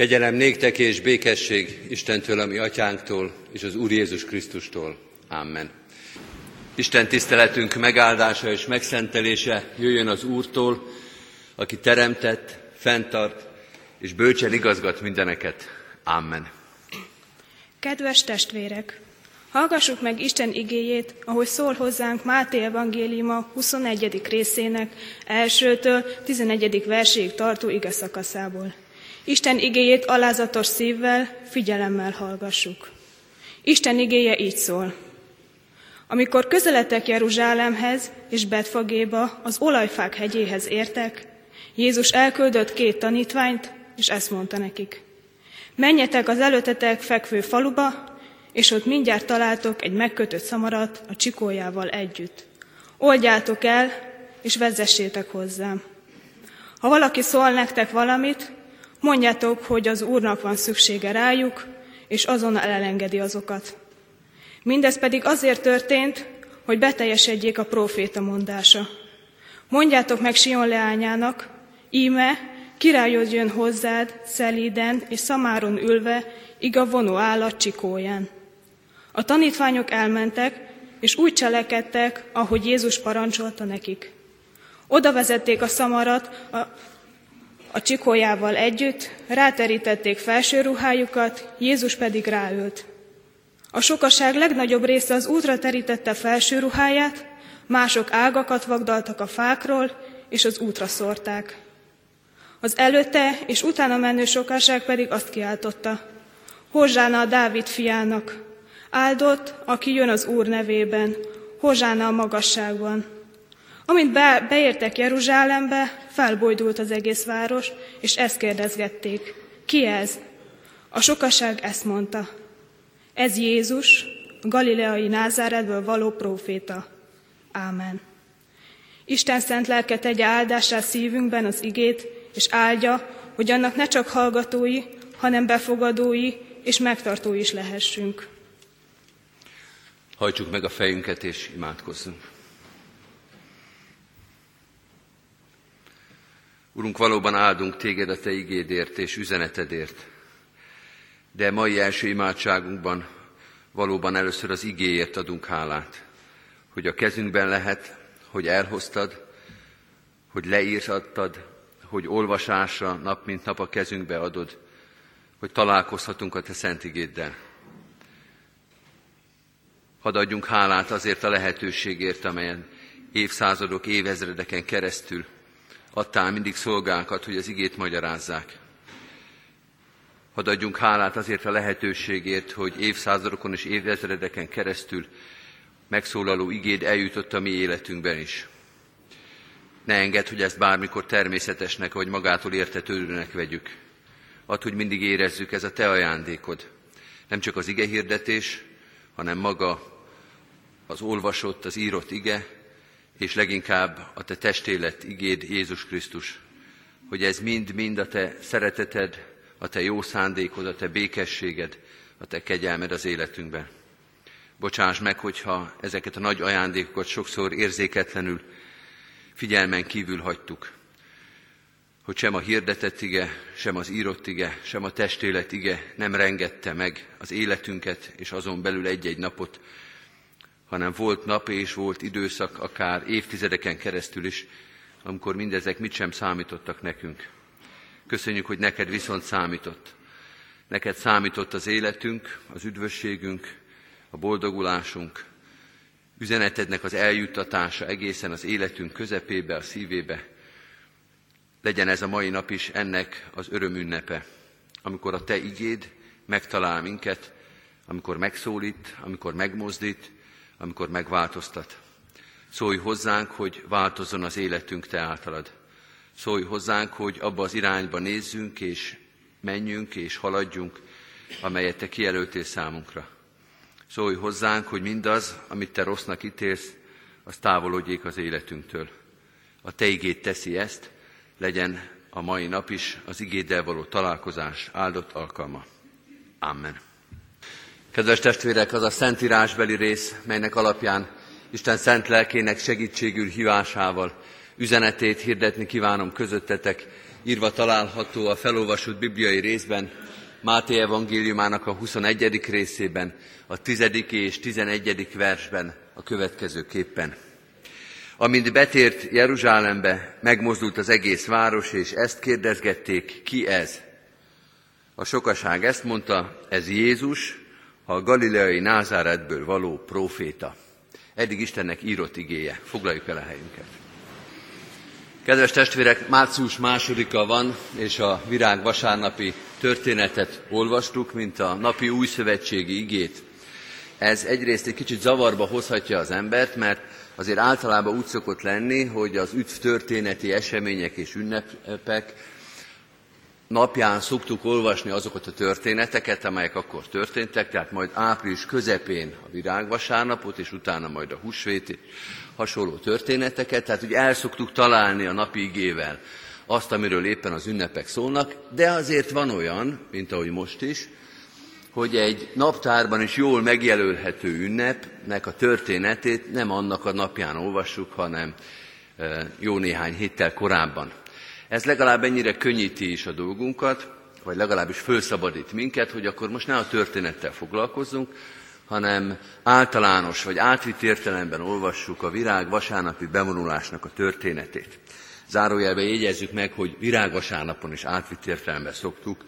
Kegyelem néktek és békesség Istentől, a mi atyánktól, és az Úr Jézus Krisztustól. Amen. Isten tiszteletünk megáldása és megszentelése jöjjön az Úrtól, aki teremtett, fenntart és bölcsen igazgat mindeneket. Amen. Kedves testvérek! Hallgassuk meg Isten igéjét, ahogy szól hozzánk Máté evangéliuma 21. részének 1-től 11. verséig tartó ige szakaszából. Isten igéjét alázatos szívvel, figyelemmel hallgassuk. Isten igéje így szól. Amikor közeledtek Jeruzsálemhez és Betfagéba, az Olajfák hegyéhez értek, Jézus elküldött 2 tanítványt, és ezt mondta nekik. Menjetek az előttetek fekvő faluba, és ott mindjárt találtok egy megkötött szamarat a csikójával együtt. Oldjátok el, és vezessétek hozzám. Ha valaki szól nektek valamit, mondjátok, hogy az Úrnak van szüksége rájuk, és azonnal elengedi azokat. Mindez pedig azért történt, hogy beteljesedjék a próféta mondása. Mondjátok meg Sion leányának, íme, királyod jön hozzád, szelíden és szamáron ülve, igavonó állat csikóján. A tanítványok elmentek, és úgy cselekedtek, ahogy Jézus parancsolta nekik. Oda vezették a szamarat a csikójával együtt, ráterítették felső ruhájukat, Jézus pedig ráült. A sokaság legnagyobb része az útra terítette felső ruháját, mások ágakat vagdaltak a fákról, és az útra szórták. Az előtte és utána menő sokaság pedig azt kiáltotta, Hozsána a Dávid fiának, áldott, aki jön az Úr nevében, hozsána a magasságban. Amint beértek Jeruzsálembe, felbojdult az egész város, és ezt kérdezgették. Ki ez? A sokaság ezt mondta. Ez Jézus, a galileai Názáretből való próféta. Ámen. Isten szent lelke tegye áldássá szívünkben az igét, és áldja, hogy annak ne csak hallgatói, hanem befogadói és megtartói is lehessünk. Hajtsuk meg a fejünket és imádkozzunk. Urunk, valóban áldunk téged a te igédért és üzenetedért, de mai első imádságunkban valóban először az igéért adunk hálát, hogy a kezünkben lehet, hogy elhoztad, hogy leírhattad, hogy olvasásra nap mint nap a kezünkbe adod, hogy találkozhatunk a te szent igéddel. Hadd adjunk hálát azért a lehetőségért, amelyen évszázadok, évezredeken keresztül adtál mindig szolgánkat, hogy az igét magyarázzák. Hadd adjunk hálát azért a lehetőségért, hogy évszázadokon és évezredeken keresztül megszólaló igéd eljutott a mi életünkben is. Ne engedd, hogy ezt bármikor természetesnek vagy magától értetődőnek vegyük. Add, hogy mindig érezzük, ez a te ajándékod. Nem csak az ige hirdetés, hanem maga az olvasott, az írott ige, és leginkább a te testélet igéd, Jézus Krisztus, hogy ez mind-mind a te szereteted, a te jó szándékod, a te békességed, a te kegyelmed az életünkben. Bocsáss meg, hogyha ezeket a nagy ajándékokat sokszor érzéketlenül, figyelmen kívül hagytuk, hogy sem a hirdetett ige, sem az írott ige, sem a testélet ige nem rengette meg az életünket, és azon belül egy-egy napot, hanem volt nap és volt időszak, akár évtizedeken keresztül is, amikor mindezek mit sem számítottak nekünk. Köszönjük, hogy neked viszont számított. Neked számított az életünk, az üdvösségünk, a boldogulásunk, üzenetednek az eljuttatása egészen az életünk közepébe, a szívébe. Legyen ez a mai nap is ennek az örömünnepe, amikor a te igéd megtalál minket, amikor megszólít, amikor megmozdít, amikor megváltoztat. Szólj hozzánk, hogy változzon az életünk te általad. Szólj hozzánk, hogy abba az irányba nézzünk, és menjünk, és haladjunk, amelyet te kijelöltél számunkra. Szólj hozzánk, hogy mindaz, amit te rossznak ítélsz, az távolodjék az életünktől. A te igéd teszi ezt, legyen a mai nap is az igéddel való találkozás áldott alkalma. Amen. Kedves testvérek, az a szentírásbeli rész, melynek alapján Isten szent lelkének segítségül hívásával üzenetét hirdetni kívánom közöttetek. írva található a felolvasott bibliai részben, Máté evangéliumának a 21. részében, a 10. és 11. versben a következőképpen. Amint betért Jeruzsálembe, megmozdult az egész város, és ezt kérdezgették, ki ez? A sokaság ezt mondta, ez Jézus, a galileai Názáretből való próféta. Eddig Istennek írott igéje. Foglaljuk el a helyünket. Kedves testvérek, március 2-a van, és a virágvasárnapi történetet olvastuk, mint a napi újszövetségi igét. Ez egyrészt egy kicsit zavarba hozhatja az embert, mert azért általában úgy szokott lenni, hogy az üdv történeti események és ünnepek napján szoktuk olvasni azokat a történeteket, amelyek akkor történtek, tehát majd április közepén a virágvasárnapot, és utána majd a húsvéti hasonló történeteket, tehát ugye el szoktuk találni a napi igével azt, amiről éppen az ünnepek szólnak, de azért van olyan, mint ahogy most is, hogy egy naptárban is jól megjelölhető ünnepnek a történetét nem annak a napján olvassuk, hanem jó néhány héttel korábban. Ez legalább ennyire könnyíti is a dolgunkat, vagy legalábbis felszabadít minket, hogy akkor most ne a történettel foglalkozzunk, hanem általános vagy átvitt értelemben olvassuk a virágvasárnapi bevonulásnak a történetét. Zárójelben jegyezzük meg, hogy virágvasárnapon is átvitt értelemben szoktuk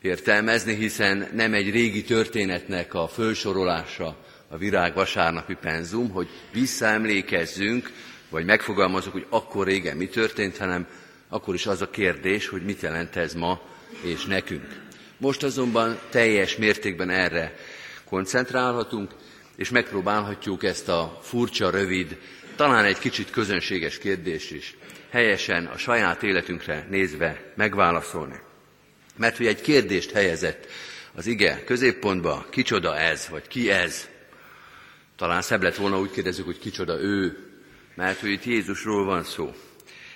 értelmezni, hiszen nem egy régi történetnek a fölsorolása a virágvasárnapi penzum, hogy visszaemlékezzünk, vagy megfogalmazok, hogy akkor régen mi történt, hanem akkor is az a kérdés, hogy mit jelent ez ma és nekünk. Most azonban teljes mértékben erre koncentrálhatunk, és megpróbálhatjuk ezt a furcsa, rövid, talán egy kicsit közönséges kérdést is helyesen a saját életünkre nézve megválaszolni. Mert hogy egy kérdést helyezett az ige középpontba, kicsoda ez, vagy ki ez? Talán szebb lett volna, úgy kérdezzük, hogy kicsoda ő, mert hogy itt Jézusról van szó.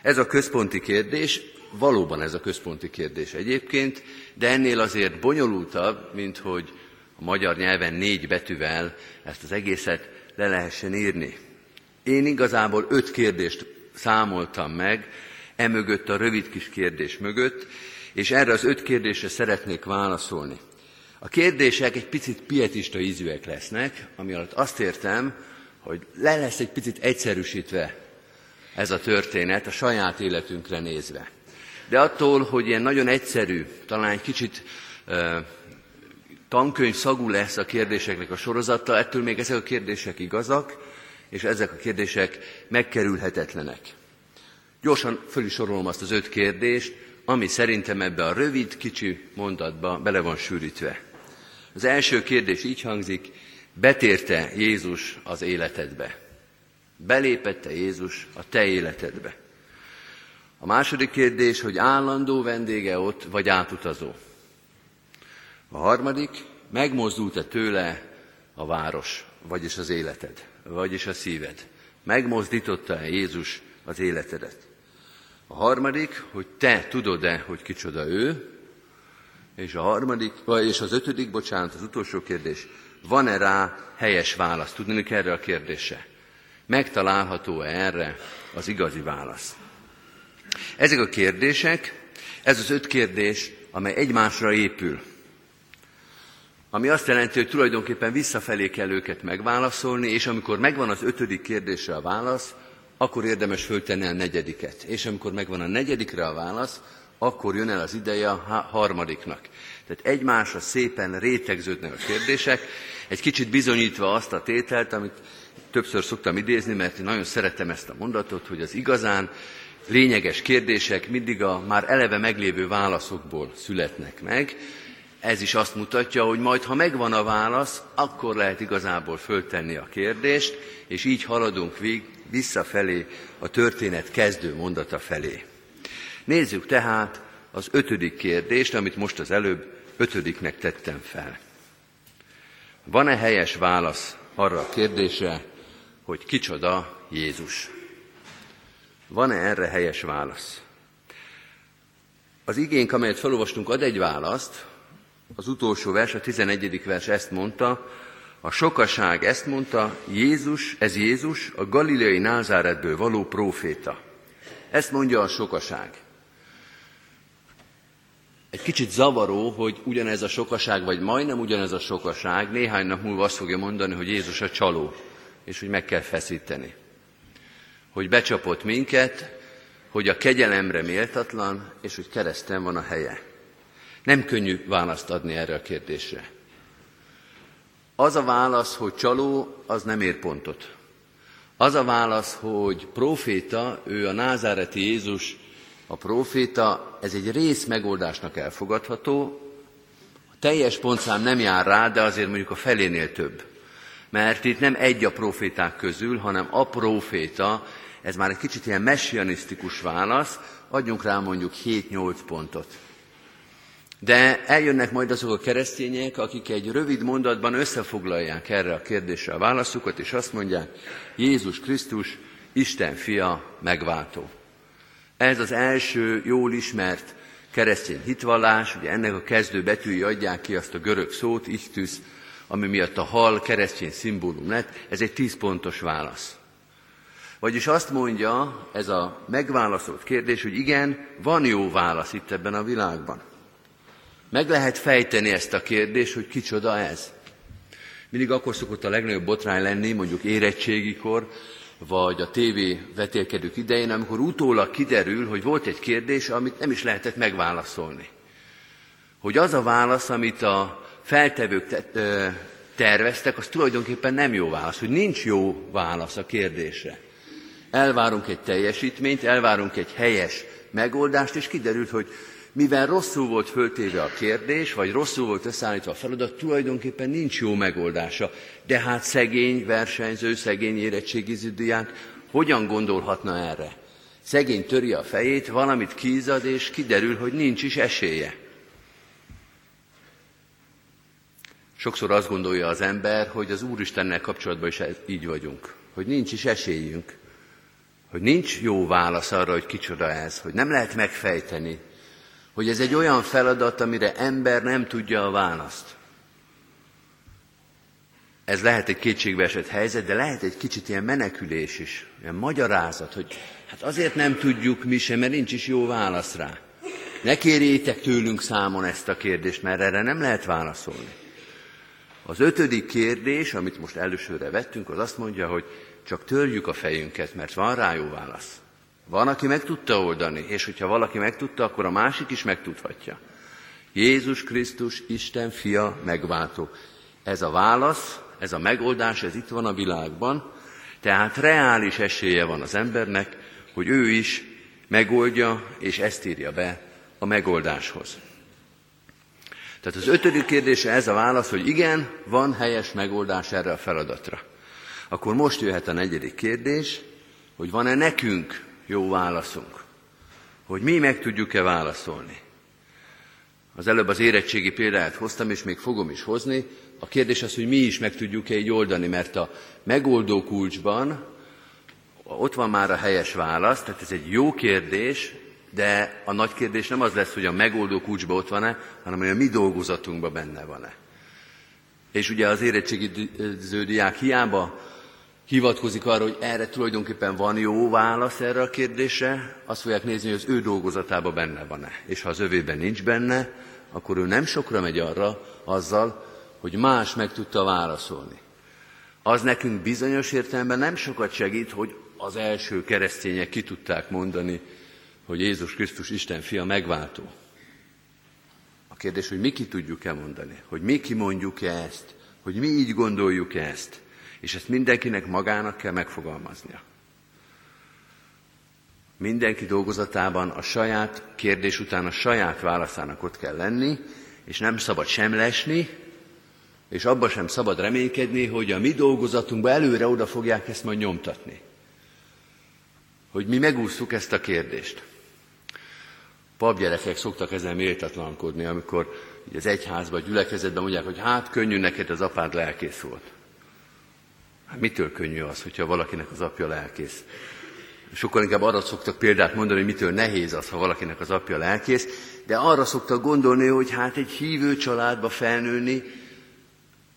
Ez a központi kérdés, valóban ez a központi kérdés egyébként, de ennél azért bonyolultabb, mint hogy a magyar nyelven 4 betűvel ezt az egészet le lehessen írni. Én igazából 5 kérdést számoltam meg, emögött a rövid kis kérdés mögött, és erre az 5 kérdésre szeretnék válaszolni. A kérdések egy picit pietista ízűek lesznek, ami alatt azt értem, hogy le lesz egy picit egyszerűsítve ez a történet a saját életünkre nézve. De attól, hogy ilyen nagyon egyszerű, talán egy kicsit tankönyv szagú lesz a kérdéseknek a sorozata, ettől még ezek a kérdések igazak, és ezek a kérdések megkerülhetetlenek. Gyorsan föl is sorolom azt az 5 kérdést, ami szerintem ebbe a rövid, kicsi mondatba bele van sűrítve. Az első kérdés így hangzik, betérte Jézus az életedbe? Belépette Jézus a te életedbe? A második kérdés, hogy állandó vendége ott, vagy átutazó? A harmadik, megmozdult-e tőle a város, vagyis az életed, vagyis a szíved? Megmozdította-e Jézus az életedet? A harmadik, hogy te tudod-e, hogy kicsoda ő? És az utolsó kérdés, van-e rá helyes válasz? Tudnék erre a kérdésre? Megtalálható-e erre az igazi válasz? Ezek a kérdések, ez az 5 kérdés, amely egymásra épül. Ami azt jelenti, hogy tulajdonképpen visszafelé kell őket megválaszolni, és amikor megvan az 5. kérdésre a válasz, akkor érdemes föltenni a 4. És amikor megvan a 4. a válasz, akkor jön el az ideje a 3. Tehát egymásra szépen rétegződnek a kérdések, egy kicsit bizonyítva azt a tételt, amit többször szoktam idézni, mert én nagyon szeretem ezt a mondatot, hogy az igazán lényeges kérdések mindig a már eleve meglévő válaszokból születnek meg. Ez is azt mutatja, hogy majd, ha megvan a válasz, akkor lehet igazából föltenni a kérdést, és így haladunk visszafelé a történet kezdő mondata felé. Nézzük tehát az 5. kérdést, amit most az előbb 5. tettem fel. Van-e helyes válasz arra a kérdésre, hogy kicsoda Jézus? Van-e erre helyes válasz? Az igénk, amelyet felolvastunk, ad egy választ. Az utolsó vers, a 11. vers ezt mondta, a sokaság ezt mondta, Jézus, ez Jézus, a galileai Názáretből való próféta. Ezt mondja a sokaság. Egy kicsit zavaró, hogy ugyanez a sokaság, vagy majdnem ugyanez a sokaság néhány nap múlva azt fogja mondani, hogy Jézus a csaló, és hogy meg kell feszíteni. Hogy becsapott minket, hogy a kegyelemre méltatlan, és hogy kereszten van a helye. Nem könnyű választ adni erre a kérdésre. Az a válasz, hogy csaló, az nem ér pontot. Az a válasz, hogy próféta, ő a názáreti Jézus, a próféta, ez egy részmegoldásnak elfogadható. A teljes pontszám nem jár rá, de azért mondjuk a felénél több. Mert itt nem egy a próféták közül, hanem a próféta, ez már egy kicsit ilyen messianisztikus válasz, adjunk rá mondjuk 7-8 pontot. De eljönnek majd azok a keresztények, akik egy rövid mondatban összefoglalják erre a kérdésre a válaszukat, és azt mondják, Jézus Krisztus, Isten fia, megváltó. Ez az első jól ismert keresztény hitvallás, ugye ennek a kezdő betűi adják ki azt a görög szót, ichthüsz, ami miatt a hal keresztény szimbólum lett, ez egy 10 pontos válasz. Vagyis azt mondja ez a megválaszolt kérdés, hogy igen, van jó válasz itt ebben a világban. Meg lehet fejteni ezt a kérdést, hogy kicsoda ez. Mindig akkor szokott a legnagyobb botrány lenni, mondjuk érettségikor, vagy a tévévetélkedők idején, amikor utólag kiderül, hogy volt egy kérdés, amit nem is lehetett megválaszolni. Hogy az a válasz, amit a feltevők terveztek, az tulajdonképpen nem jó válasz, hogy nincs jó válasz a kérdésre. Elvárunk egy teljesítményt, elvárunk egy helyes megoldást, és kiderült, hogy mivel rosszul volt föltéve a kérdés, vagy rosszul volt összeállítva a feladat, tulajdonképpen nincs jó megoldása. De hát szegény versenyző, szegény érettségiző diák hogyan gondolhatna erre? Szegény töri a fejét, valamit kízzad, és kiderül, hogy nincs is esélye. Sokszor azt gondolja az ember, hogy az Úristennel kapcsolatban is így vagyunk, hogy nincs is esélyünk, hogy nincs jó válasz arra, hogy kicsoda ez, hogy nem lehet megfejteni, hogy ez egy olyan feladat, amire ember nem tudja a választ. Ez lehet egy kétségbeesett helyzet, de lehet egy kicsit ilyen menekülés is, ilyen magyarázat, hogy hát azért nem tudjuk mi sem, mert nincs is jó válasz rá. Ne kérjétek tőlünk számon ezt a kérdést, mert erre nem lehet válaszolni. Az 5. kérdés, amit most elősőre vettünk, az azt mondja, hogy csak törjük a fejünket, mert van rá jó válasz. Van, aki meg tudta oldani, és hogyha valaki meg tudta, akkor a másik is megtudhatja. Jézus Krisztus, Isten fia, megváltó. Ez a válasz, ez a megoldás, ez itt van a világban, tehát reális esélye van az embernek, hogy ő is megoldja, és ezt írja be a megoldáshoz. Tehát az 5. kérdése ez a válasz, hogy igen, van helyes megoldás erre a feladatra. Akkor most jöhet a 4. kérdés, hogy van-e nekünk jó válaszunk? Hogy mi meg tudjuk-e válaszolni? Az előbb az érettségi példát hoztam, és még fogom is hozni. A kérdés az, hogy mi is meg tudjuk-e így oldani, mert a megoldó kulcsban ott van már a helyes válasz, tehát ez egy jó kérdés, de a nagy kérdés nem az lesz, hogy a megoldó kulcsban ott van-e, hanem hogy a mi dolgozatunkban benne van-e. És ugye az érettségiző diák hiába hivatkozik arra, hogy erre tulajdonképpen van jó válasz erre a kérdésre, azt fogják nézni, hogy az ő dolgozatában benne van-e. És ha az övében nincs benne, akkor ő nem sokra megy arra azzal, hogy más meg tudta válaszolni. Az nekünk bizonyos értelemben nem sokat segít, hogy az első keresztények ki tudták mondani, hogy Jézus Krisztus Isten fia megváltó. A kérdés, hogy mi ki tudjuk-e mondani, hogy mi kimondjuk-e ezt, hogy mi így gondoljuk-e ezt, és ezt mindenkinek magának kell megfogalmaznia. Mindenki dolgozatában a saját kérdés után a saját válaszának ott kell lenni, és nem szabad sem lesni, és abba sem szabad reménykedni, hogy a mi dolgozatunkba előre oda fogják ezt majd nyomtatni. Hogy mi megúsztuk ezt a kérdést. Papgyerekek szoktak ezen méltatlankodni, amikor az egyházban, a gyülekezetben mondják, hogy hát könnyű neked, az apád lelkész volt. Hát mitől könnyű az, hogyha valakinek az apja lelkész? Sokkal inkább arra szoktak példát mondani, hogy mitől nehéz az, ha valakinek az apja lelkész, de arra szoktak gondolni, hogy hát egy hívő családba felnőni,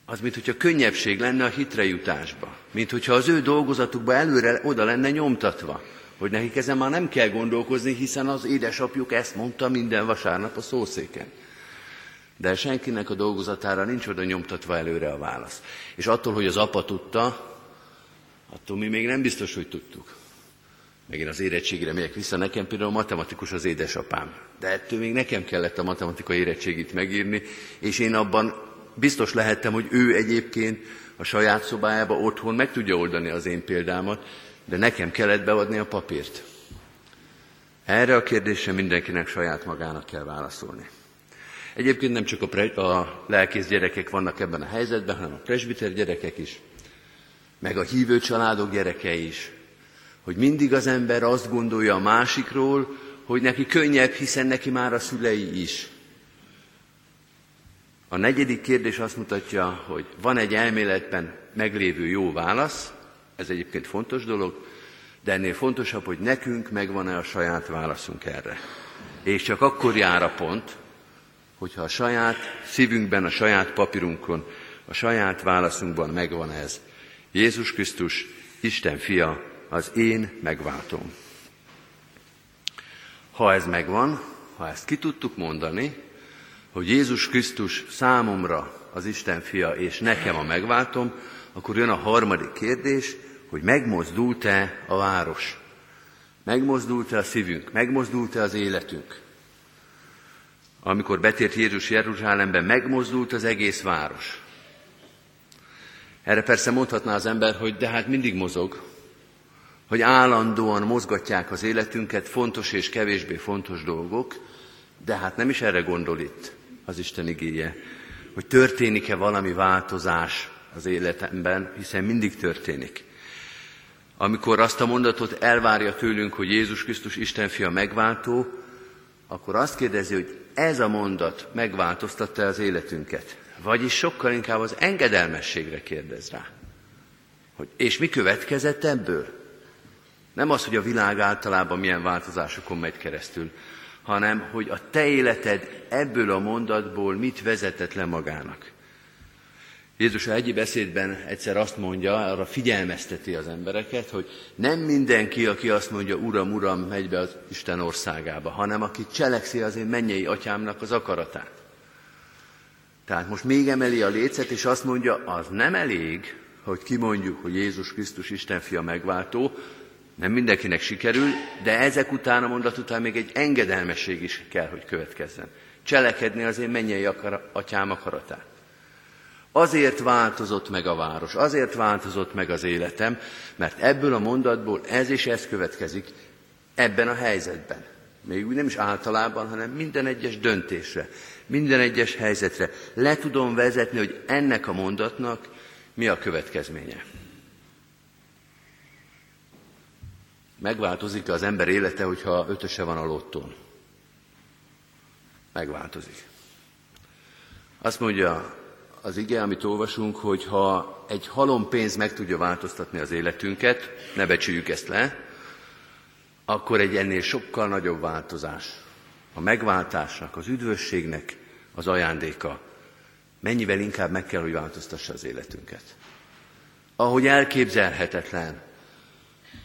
az mint hogyha könnyebbség lenne a hitre jutásba, mint hogyha az ő dolgozatukba előre oda lenne nyomtatva, hogy nekik ezen már nem kell gondolkozni, hiszen az édesapjuk ezt mondta minden vasárnap a szószéken. De senkinek a dolgozatára nincs oda nyomtatva előre a válasz. És attól, hogy az apa tudta, attól mi még nem biztos, hogy tudtuk. Meg én az érettségére megyek vissza, nekem például matematikus az édesapám. De ettől még nekem kellett a matematika érettségit megírni, és én abban biztos lehettem, hogy ő egyébként a saját szobájában otthon meg tudja oldani az én példámat, de nekem kellett beadni a papírt. Erre a kérdésre mindenkinek saját magának kell válaszolni. Egyébként nem csak a lelkész gyerekek vannak ebben a helyzetben, hanem a presbiter gyerekek is, meg a hívő családok gyerekei is. Hogy mindig az ember azt gondolja a másikról, hogy neki könnyebb, hiszen neki már a szülei is. A negyedik kérdés azt mutatja, hogy van egy elméletben meglévő jó válasz, ez egyébként fontos dolog, de ennél fontosabb, hogy nekünk megvan-e a saját válaszunk erre. És csak akkor jár a pont, hogyha a saját szívünkben, a saját papírunkon, a saját válaszunkban megvan ez. Jézus Krisztus, Isten fia, az én megváltom. Ha ez megvan, ha ezt ki tudtuk mondani, hogy Jézus Krisztus számomra az Isten fia, és nekem a megváltom, akkor jön a harmadik kérdés, hogy megmozdult-e a város? Megmozdult-e a szívünk? Megmozdult-e az életünk? Amikor betért Jézus Jeruzsálembe, megmozdult az egész város. Erre persze mondhatná az ember, hogy de hát mindig mozog, hogy állandóan mozgatják az életünket fontos és kevésbé fontos dolgok, de hát nem is erre gondol itt az Isten igéje, hogy történik-e valami változás az életemben, hiszen mindig történik. Amikor azt a mondatot elvárja tőlünk, hogy Jézus Krisztus Isten fia megváltó, akkor azt kérdezi, hogy ez a mondat megváltoztatta az életünket. Vagyis sokkal inkább az engedelmességre kérdez rá. Hogy, és mi következett ebből? Nem az, hogy a világ általában milyen változásokon megy keresztül, hanem hogy a te életed ebből a mondatból mit vezetett le magának. Jézus a hegyi beszédben egyszer azt mondja, arra figyelmezteti az embereket, hogy nem mindenki, aki azt mondja, Uram, Uram, megy be az Isten országába, hanem aki cselekszi az én mennyei atyámnak az akaratát. Tehát most még emeli a lécet, és azt mondja, az nem elég, hogy kimondjuk, hogy Jézus Krisztus Isten fia megváltó, nem mindenkinek sikerül, de ezek után, a mondat után még egy engedelmesség is kell, hogy következzen. Cselekedni az én mennyei atyám akaratát. Azért változott meg a város, azért változott meg az életem, mert ebből a mondatból ez és ez következik ebben a helyzetben. Még úgy nem is általában, hanem minden egyes döntésre, minden egyes helyzetre. Le tudom vezetni, hogy ennek a mondatnak mi a következménye. Megváltozik az ember élete, hogyha ötöse van a lottón? Megváltozik. Azt mondja az ige, amit olvasunk, hogy ha egy halom pénz meg tudja változtatni az életünket, ne becsüljük ezt le, akkor egy ennél sokkal nagyobb változás, a megváltásnak, az üdvösségnek az ajándéka mennyivel inkább meg kell, hogy változtassa az életünket. Ahogy elképzelhetetlen,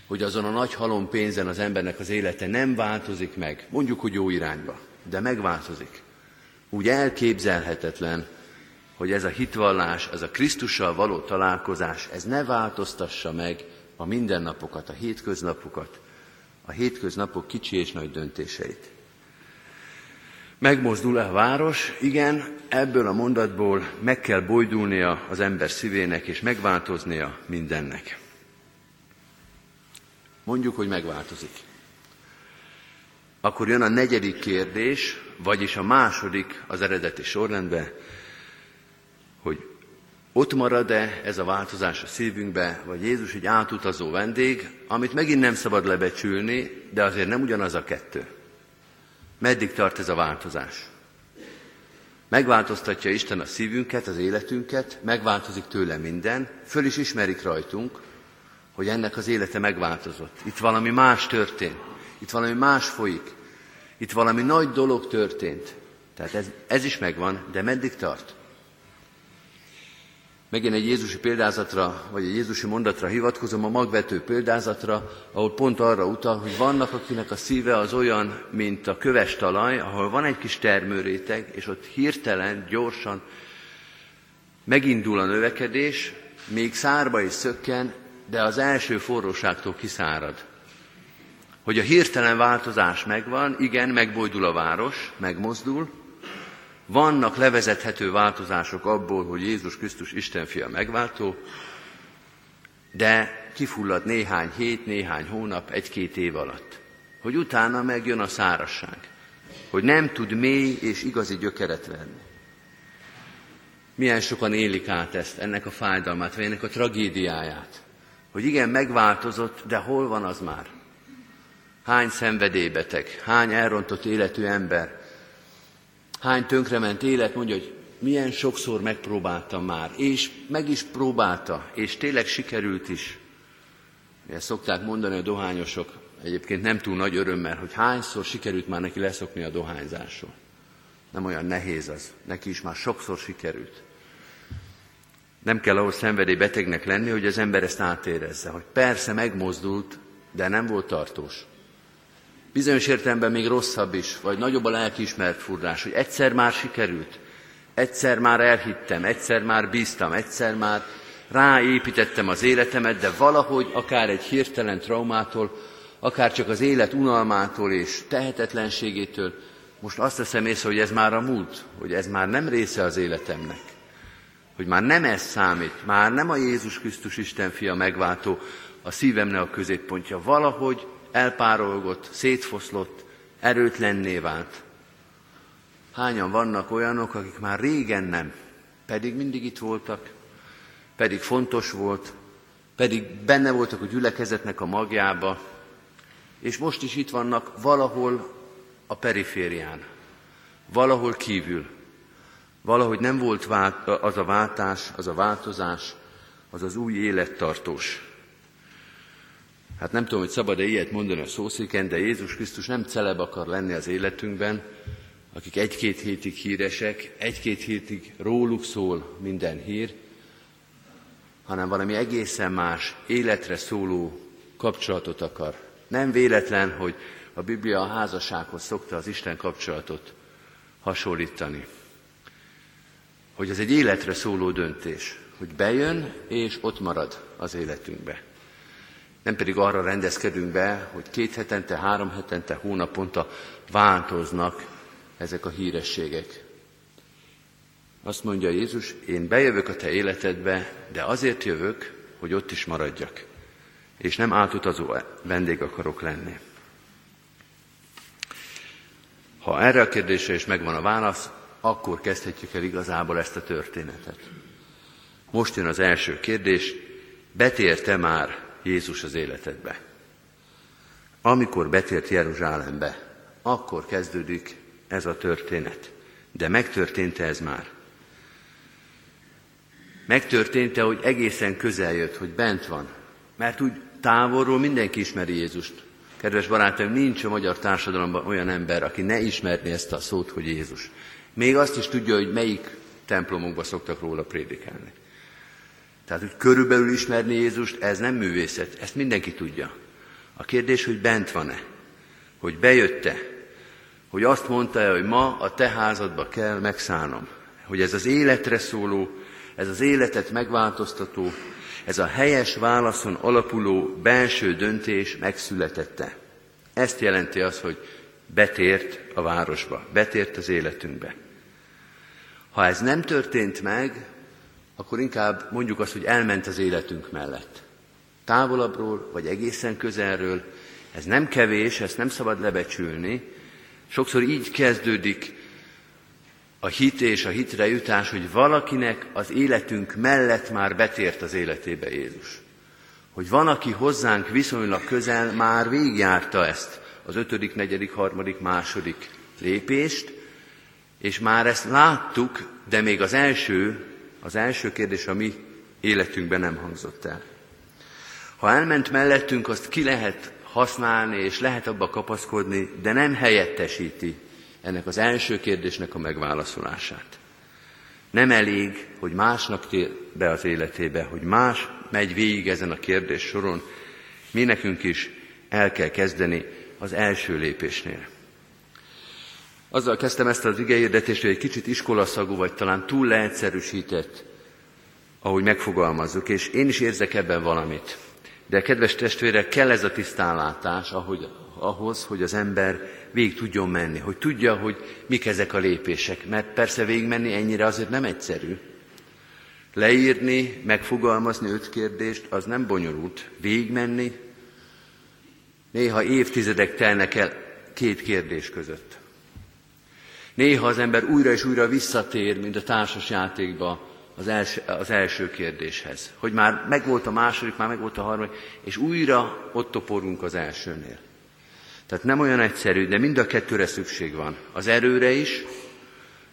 hogy azon a nagy halom pénzen az embernek az élete nem változik meg, mondjuk, hogy jó irányba, de megváltozik. Úgy elképzelhetetlen, hogy ez a hitvallás, ez a Krisztussal való találkozás, ez ne változtassa meg a mindennapokat, a hétköznapokat, a hétköznapok kicsi és nagy döntéseit. Megmozdul a város, igen, ebből a mondatból meg kell bojdulnia az ember szívének, és megváltoznia mindennek. Mondjuk, hogy megváltozik. Akkor jön a negyedik kérdés, vagyis a második az eredeti sorrendben, hogy ott marad-e ez a változás a szívünkbe, vagy Jézus egy átutazó vendég, amit megint nem szabad lebecsülni, de azért nem ugyanaz a kettő. Meddig tart ez a változás? Megváltoztatja Isten a szívünket, az életünket, megváltozik tőle minden, föl is ismerik rajtunk, hogy ennek az élete megváltozott. Itt valami más történt, itt valami más folyik, itt valami nagy dolog történt. Tehát ez is megvan, de meddig tart? Megint egy jézusi példázatra, vagy egy jézusi mondatra hivatkozom, a magvető példázatra, ahol pont arra utal, hogy vannak, akinek a szíve az olyan, mint a köves talaj, ahol van egy kis termőréteg, és ott hirtelen, gyorsan megindul a növekedés, még szárba is szökken, de az első forróságtól kiszárad. Hogy a hirtelen változás megvan, igen, megbojdul a város, megmozdul. Vannak levezethető változások abból, hogy Jézus Krisztus Isten fia megváltó, de kifullad néhány hét, néhány hónap, egy-két év alatt. Hogy utána megjön a szárazság, hogy nem tud mély és igazi gyökeret venni. Milyen sokan élik át ezt, ennek a fájdalmát, vagy ennek a tragédiáját. Hogy igen, megváltozott, de hol van az már? Hány szenvedélybeteg, hány elrontott életű ember, hány tönkrement élet, mondja, hogy milyen sokszor megpróbáltam már, és meg is próbálta, és tényleg sikerült is. Ezt szokták mondani a dohányosok, egyébként nem túl nagy örömmel, hogy hányszor sikerült már neki leszokni a dohányzásról. Nem olyan nehéz az, neki is már sokszor sikerült. Nem kell ahhoz szenvedélybetegnek lenni, hogy az ember ezt átérezze, hogy persze megmozdult, de nem volt tartós. Bizonyos értelemben még rosszabb is, vagy nagyobb a lelkiismert furdás, hogy egyszer már sikerült, egyszer már elhittem, egyszer már bíztam, egyszer már ráépítettem az életemet, de valahogy akár egy hirtelen traumától, akár csak az élet unalmától és tehetetlenségétől, most azt teszem észre, hogy ez már a múlt, hogy ez már nem része az életemnek, hogy már nem ez számít, már nem a Jézus Krisztus Isten fia megváltó, a szívemnek a középpontja, valahogy elpárolgott, szétfoszlott, erőtlenné vált. Hányan vannak olyanok, akik már régen nem, pedig mindig itt voltak, pedig fontos volt, pedig benne voltak a gyülekezetnek a magjába, és most is itt vannak valahol a periférián, valahol kívül. Valahogy nem volt az a váltás, az a változás, az az új élettartós. Hát nem tudom, hogy szabad-e ilyet mondani a szószéken, de Jézus Krisztus nem celeb akar lenni az életünkben, akik egy-két hétig híresek, egy-két hétig róluk szól minden hír, hanem valami egészen más, életre szóló kapcsolatot akar. Nem véletlen, hogy a Biblia a házassághoz szokta az Isten kapcsolatot hasonlítani. Hogy ez egy életre szóló döntés, hogy bejön és ott marad az életünkbe. Nem pedig arra rendezkedünk be, hogy 2 hetente, 3 hetente, hónaponta változnak ezek a hírességek. Azt mondja Jézus, én bejövök a te életedbe, de azért jövök, hogy ott is maradjak. És nem átutazó vendég akarok lenni. Ha erre a kérdésre is megvan a válasz, akkor kezdhetjük el igazából ezt a történetet. Most jön az első kérdés, betérte már Jézus az életedbe. Amikor betért Jeruzsálembe, akkor kezdődik ez a történet. De megtörtént-e ez már? Megtörtént-e, hogy egészen közel jött, hogy bent van? Mert úgy távolról mindenki ismeri Jézust. Kedves barátaim, nincs a magyar társadalomban olyan ember, aki ne ismerné ezt a szót, hogy Jézus. Még azt is tudja, hogy melyik templomokba szoktak róla prédikálni. Tehát, hogy körülbelül ismerni Jézust, ez nem művészet, ezt mindenki tudja. A kérdés, hogy bent van-e, hogy bejött-e, hogy azt mondta-e, hogy ma a te házadba kell megszállnom. Hogy ez az életre szóló, ez az életet megváltoztató, ez a helyes válaszon alapuló belső döntés megszületette. Ezt jelenti az, hogy betért a városba, betért az életünkbe. Ha ez nem történt meg, akkor inkább mondjuk azt, hogy elment az életünk mellett. Távolabbról, vagy egészen közelről. Ez nem kevés, ezt nem szabad lebecsülni. Sokszor így kezdődik a hit és a hitre jutás, hogy valakinek az életünk mellett már betért az életébe Jézus. Hogy van, aki hozzánk viszonylag közel már végigjárta ezt az 5., 4., 3., 2. lépést, és már ezt láttuk, de még az első kérdés a mi életünkben nem hangzott el. Ha elment mellettünk, azt ki lehet használni, és lehet abba kapaszkodni, de nem helyettesíti ennek az első kérdésnek a megválaszolását. Nem elég, hogy másnak tér be az életébe, hogy más megy végig ezen a kérdés soron. Mi nekünk is el kell kezdeni az első lépésnél. Azzal kezdtem ezt az igehirdetést, hogy egy kicsit iskolaszagú, vagy talán túl leegyszerűsített, ahogy megfogalmazzuk, és én is érzek ebben valamit. De kedves testvérek, kell ez a tisztánlátás ahhoz, hogy az ember végig tudjon menni, hogy tudja, hogy mik ezek a lépések, mert persze végigmenni ennyire azért nem egyszerű. Leírni, megfogalmazni 5 kérdést, az nem bonyolult. Végigmenni, néha évtizedek telnek el 2 kérdés között. Néha az ember újra és újra visszatér, mint a társas játékba, az első kérdéshez. Hogy már megvolt a második, már megvolt a harmadik, és újra ott toporgunk az elsőnél. Tehát nem olyan egyszerű, de mind a 2-re szükség van. Az erőre is,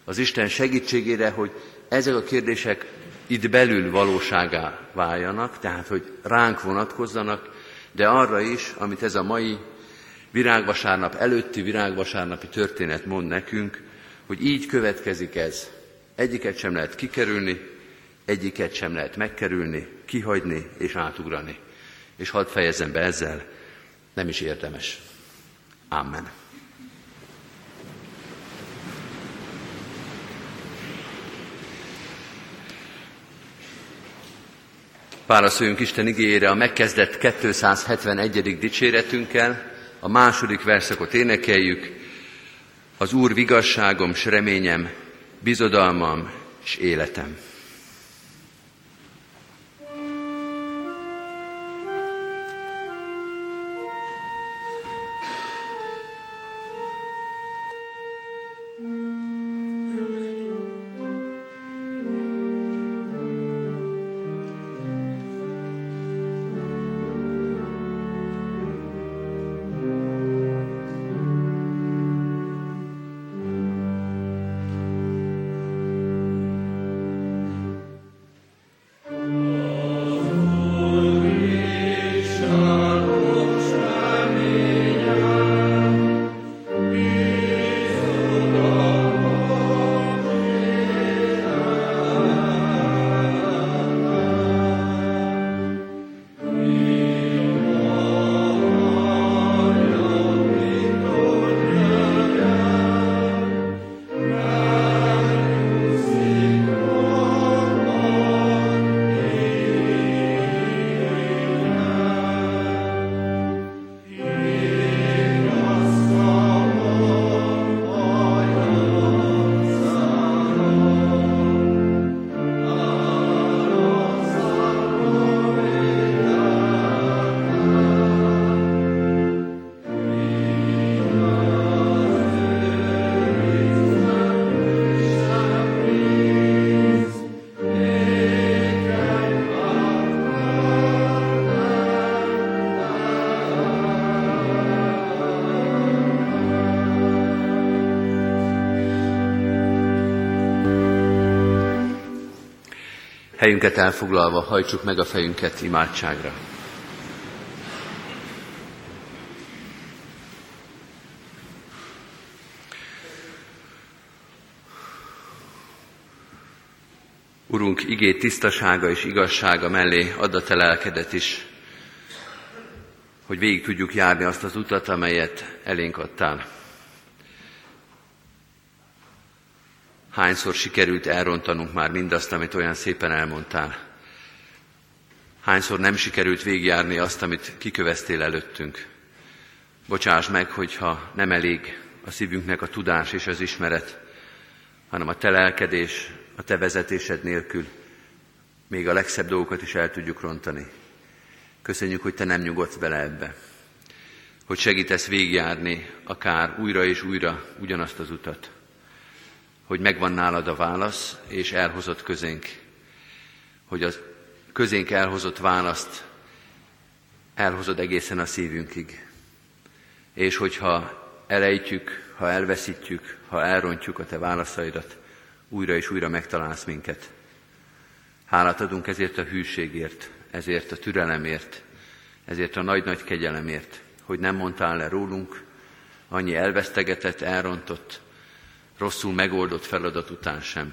az Isten segítségére, hogy ezek a kérdések itt belül valóságá váljanak, tehát hogy ránk vonatkozzanak, de arra is, amit ez a mai virágvasárnap előtti virágvasárnapi történet mond nekünk, hogy így következik ez. Egyiket sem lehet kikerülni, egyiket sem lehet megkerülni, kihagyni és átugrani. És hadd fejezem be ezzel, nem is érdemes. Amen. Válaszoljunk Isten igéjére a megkezdett 271. dicséretünkkel, a 2. verszakot énekeljük, az Úr vigasságom s reményem, bizodalmam és életem. Helyünket elfoglalva hajtsuk meg a fejünket imádságra. Urunk, igéd tisztasága és igazsága mellé add a te lelkedet is, hogy végig tudjuk járni azt az utat, amelyet elénk adtál. Hányszor sikerült elrontanunk már mindazt, amit olyan szépen elmondtál? Hányszor nem sikerült végigjárni azt, amit kiköveztél előttünk? Bocsáss meg, hogyha nem elég a szívünknek a tudás és az ismeret, hanem a te lelkedés, a te vezetésed nélkül még a legszebb dolgokat is el tudjuk rontani. Köszönjük, hogy te nem nyugodsz bele ebbe, hogy segítesz végigjárni akár újra és újra ugyanazt az utat, hogy megvan nálad a válasz, és elhozott közénk, hogy az közénk elhozott választ elhozod egészen a szívünkig. És hogyha elejtjük, ha elveszítjük, ha elrontjuk a te válaszaidat, újra és újra megtalálsz minket. Hálát adunk ezért a hűségért, ezért a türelemért, ezért a nagy-nagy kegyelemért, hogy nem mondtál le rólunk, annyi elvesztegetett, elrontott, rosszul megoldott feladat után sem.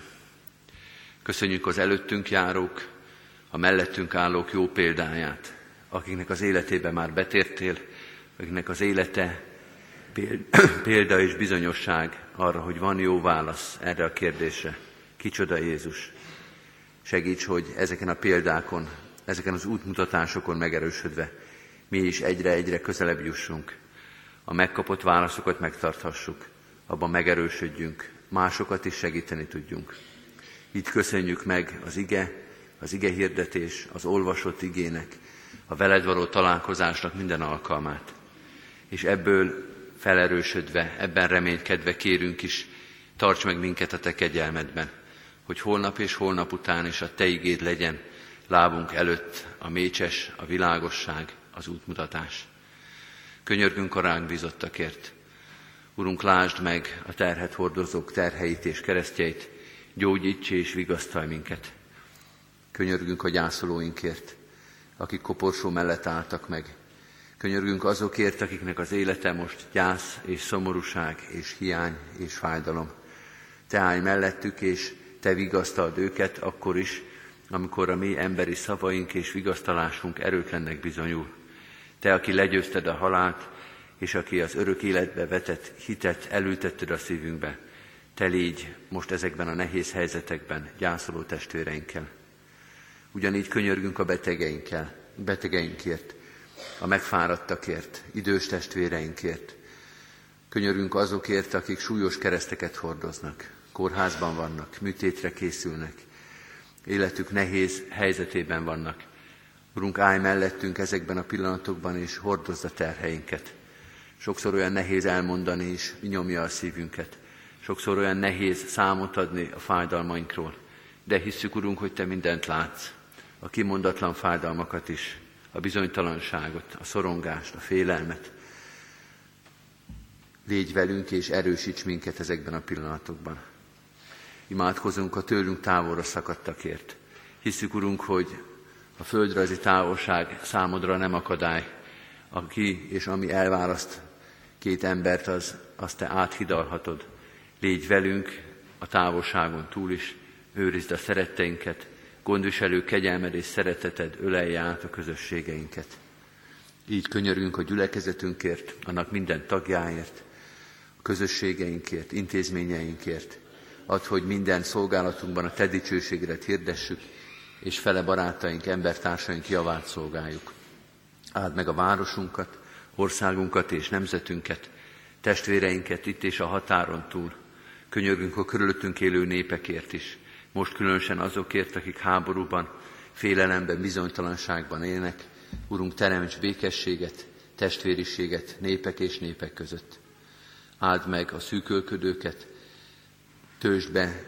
Köszönjük az előttünk járók, a mellettünk állók jó példáját, akiknek az életébe már betértél, akiknek az élete példa és bizonyosság arra, hogy van jó válasz erre a kérdésre. Kicsoda Jézus! Segíts, hogy ezeken a példákon, ezeken az útmutatásokon megerősödve mi is egyre-egyre közelebb jussunk. A megkapott válaszokat megtarthassuk, abban megerősödjünk, másokat is segíteni tudjunk. Így köszönjük meg az ige hirdetés, az olvasott igének, a veled való találkozásnak minden alkalmát. És ebből felerősödve, ebben reménykedve kérünk is, tarts meg minket a te kegyelmedben, hogy holnap és holnap után is a te igéd legyen lábunk előtt a mécses, a világosság, az útmutatás. Könyörgünk a ránk bízottakért. Urunk, lásd meg a terhet hordozók terheit és keresztjeit, gyógyíts és vigasztalj minket. Könyörgünk a gyászolóinkért, akik koporsó mellett álltak meg. Könyörgünk azokért, akiknek az élete most gyász és szomorúság és hiány és fájdalom. Te állj mellettük, és te vigasztald őket akkor is, amikor a mi emberi szavaink és vigasztalásunk erőtlennek bizonyul. Te, aki legyőzted a halált, és aki az örök életbe vetett hitet elültetted a szívünkbe, te légy most ezekben a nehéz helyzetekben gyászoló testvéreinkkel. Ugyanígy könyörgünk a betegeinkért, a megfáradtakért, idős testvéreinkért. Könyörgünk azokért, akik súlyos kereszteket hordoznak, kórházban vannak, műtétre készülnek, életük nehéz helyzetében vannak. Urunk, állj mellettünk ezekben a pillanatokban, és hordozd a terheinket. Sokszor olyan nehéz elmondani, és nyomja a szívünket. Sokszor olyan nehéz számot adni a fájdalmainkról. De hisszük, Urunk, hogy te mindent látsz, a kimondatlan fájdalmakat is, a bizonytalanságot, a szorongást, a félelmet. Légy velünk és erősíts minket ezekben a pillanatokban. Imádkozunk a tőlünk távolra szakadtakért. Hisszük, Urunk, hogy a földrajzi távolság számodra nem akadály. Aki és ami elválaszt két embert, azt te áthidalhatod. Légy velünk a távolságon túl is, őrizd a szeretteinket, gondviselő kegyelmed és szereteted ölelje át a közösségeinket. Így könyörgünk a gyülekezetünkért, annak minden tagjáért, a közösségeinkért, intézményeinkért. Add, hogy minden szolgálatunkban a te dicsőségedet hirdessük, és fele barátaink, embertársaink javát szolgáljuk. Áld meg a városunkat, országunkat és nemzetünket, testvéreinket itt és a határon túl. Könyörgünk a körülöttünk élő népekért is, most különösen azokért, akik háborúban, félelemben, bizonytalanságban élnek. Urunk, teremts békességet, testvériséget népek és népek között. Áld meg a szűkölködőket, töltsd be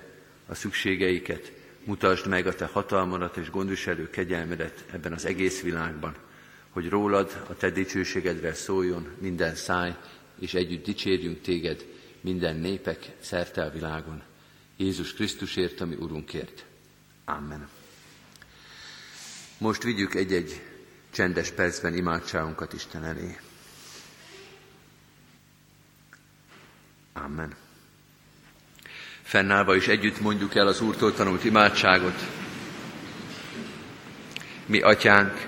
a szükségeiket, mutasd meg a te hatalmadat és gondviselő kegyelmedet ebben az egész világban, hogy rólad a te dicsőségedre szóljon minden száj, és együtt dicsérjünk téged minden népek szerte a világon. Jézus Krisztusért, ami Urunkért. Amen. Most vigyük egy-egy csendes percben imádságunkat Isten elé. Amen. Fennállva is együtt mondjuk el az Úrtól tanult imádságot. Mi Atyánk,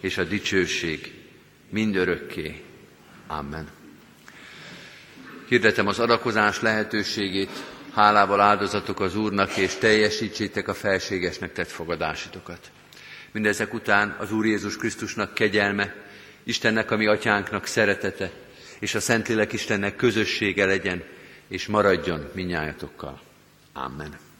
és a dicsőség mindörökké. Amen. Hirdetem az adakozás lehetőségét, hálával áldozatok az Úrnak, és teljesítsétek a felségesnek tett fogadásitokat. Mindezek után az Úr Jézus Krisztusnak kegyelme, Istennek, a mi Atyánknak szeretete, és a Szentlélek Istennek közössége legyen, és maradjon mindnyájatokkal. Amen.